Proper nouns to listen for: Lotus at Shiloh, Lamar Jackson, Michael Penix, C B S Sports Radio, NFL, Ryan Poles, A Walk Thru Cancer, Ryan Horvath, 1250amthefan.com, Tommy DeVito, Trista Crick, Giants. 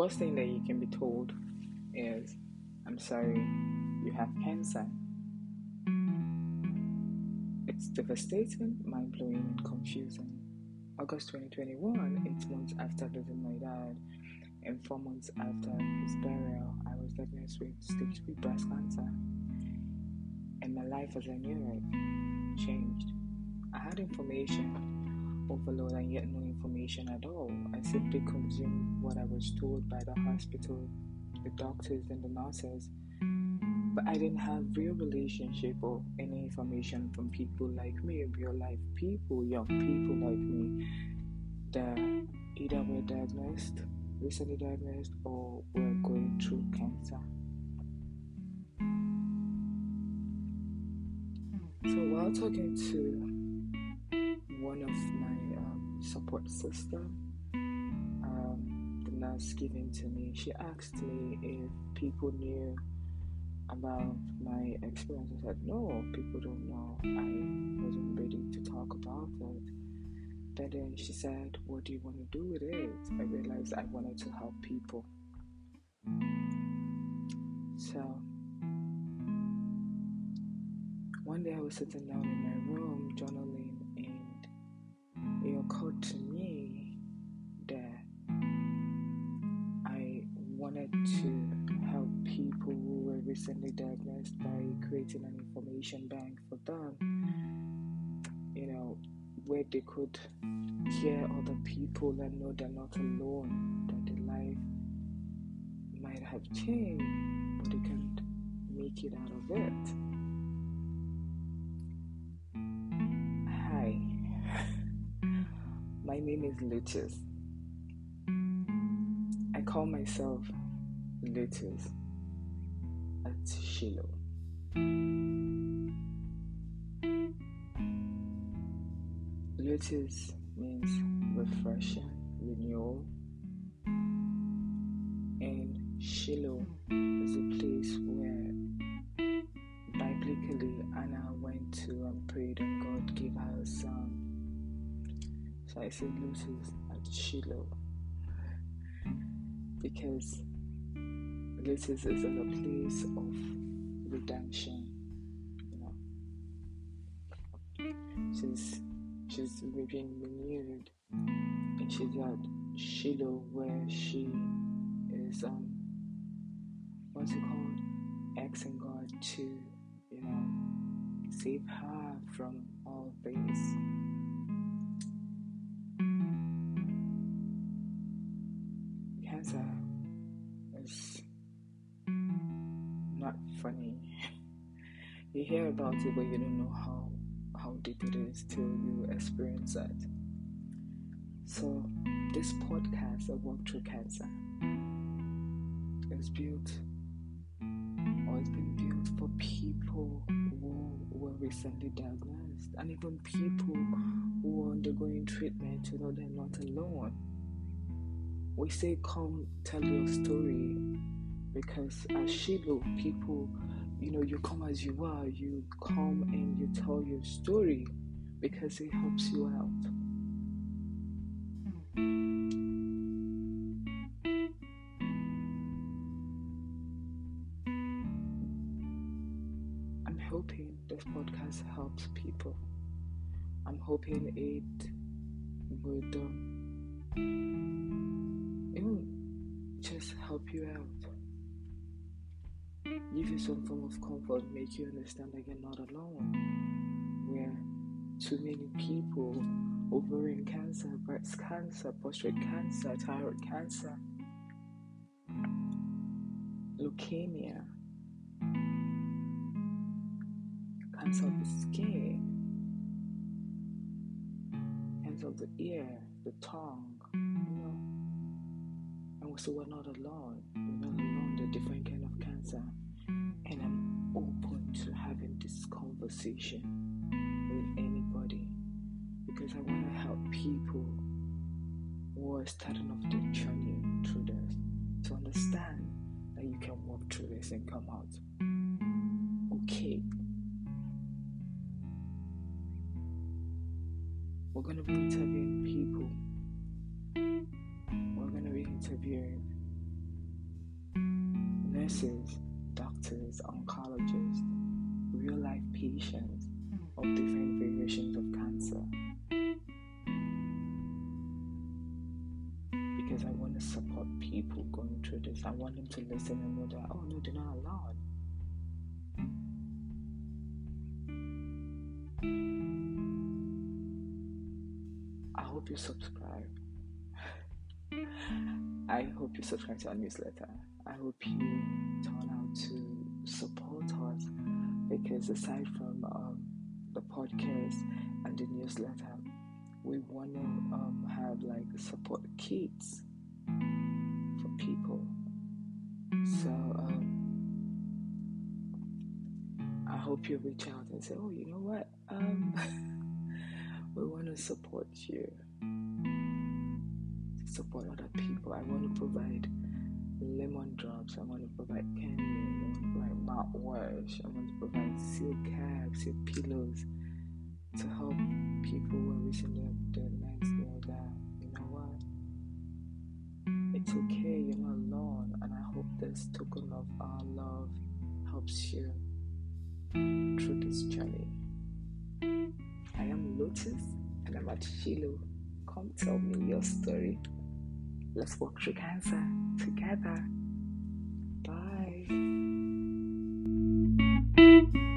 worst thing that you can be told is, "I'm sorry, you have cancer." It's devastating, mind-blowing, and confusing. August 2021, 8 months after losing my dad, and 4 months after his burial, I was diagnosed with stage 3 breast cancer. And my life as I knew it changed. I had information overload and yet no information at all. I simply consumed what I was told by the hospital, the doctors, and the nurses. But I didn't have real relationship or any information from people like me, real life people, young people like me, that either were diagnosed, recently diagnosed, or were going through cancer. So while talking to one of my support system, the nurse given to me, she asked me if people knew about my experience. I said, "No, people don't know. I wasn't ready to talk about it." But then she said, "What do you want to do with it?" I realized I wanted to help people. So one day I was sitting down in my room journaling, and it occurred to me that I wanted to help people who were recently diagnosed by creating an information bank for them, where they could hear other people and know they're not alone, that their life might have changed, but they can't make it out of it. Hi, my name is Lotus. I call myself Lotus at Shiloh. Lotus means refreshing, renewal, and Shiloh is a place where biblically Anna went to and prayed, and God gave her a son. So I said Lotus at Shiloh because Lotus is a place of redemption. She's being renewed, and she's at Shiloh, where she is asking God to save her from all things. Cancer is not funny. You hear about it, but you don't know how deep it is till you experience it. So this podcast, A Walk Thru Cancer, it's been built for people who were recently diagnosed, and even people who are undergoing treatment to know they're not alone. We say, "Come tell your story," because at Shiloh, people, you come as you are. You come and you tell your story because it helps you out. I'm hoping this podcast helps people. I'm hoping it would just help you out. Give you some form of comfort, make you understand that you're not alone. Where too many people, ovarian cancer, breast cancer, prostate cancer, thyroid cancer, leukemia, cancer of the skin, cancer of the ear, the tongue, and so we're not alone. We're not alone. There are different kinds of cancer. And I'm open to having this conversation with anybody because I want to help people who are starting off their journey through this to understand that you can walk through this and come out okay. We're going to be interviewing people. We're going to be interviewing nurses, doctors, oncologists, real-life patients of different variations of cancer, because I want to support people going through this. I want them to listen and know that, oh no, they're not allowed. I hope you subscribe. I hope you subscribe to our newsletter. I hope you turn out to support us, because aside from the podcast and the newsletter, we want to have like support kits for people. So I hope you reach out and say, oh, you know what? We want to support you. Support other people. I want to provide lemon drops. I want to provide candy. I want to provide mouthwash. I want to provide silk caps, silk pillows, to help people who are reaching their next level. That, you know what? It's okay. You're not alone. And I hope this token of our love helps you through this journey. I am Lotus, and I'm at Shiloh. Come tell me your story. Let's walk through cancer together. Bye.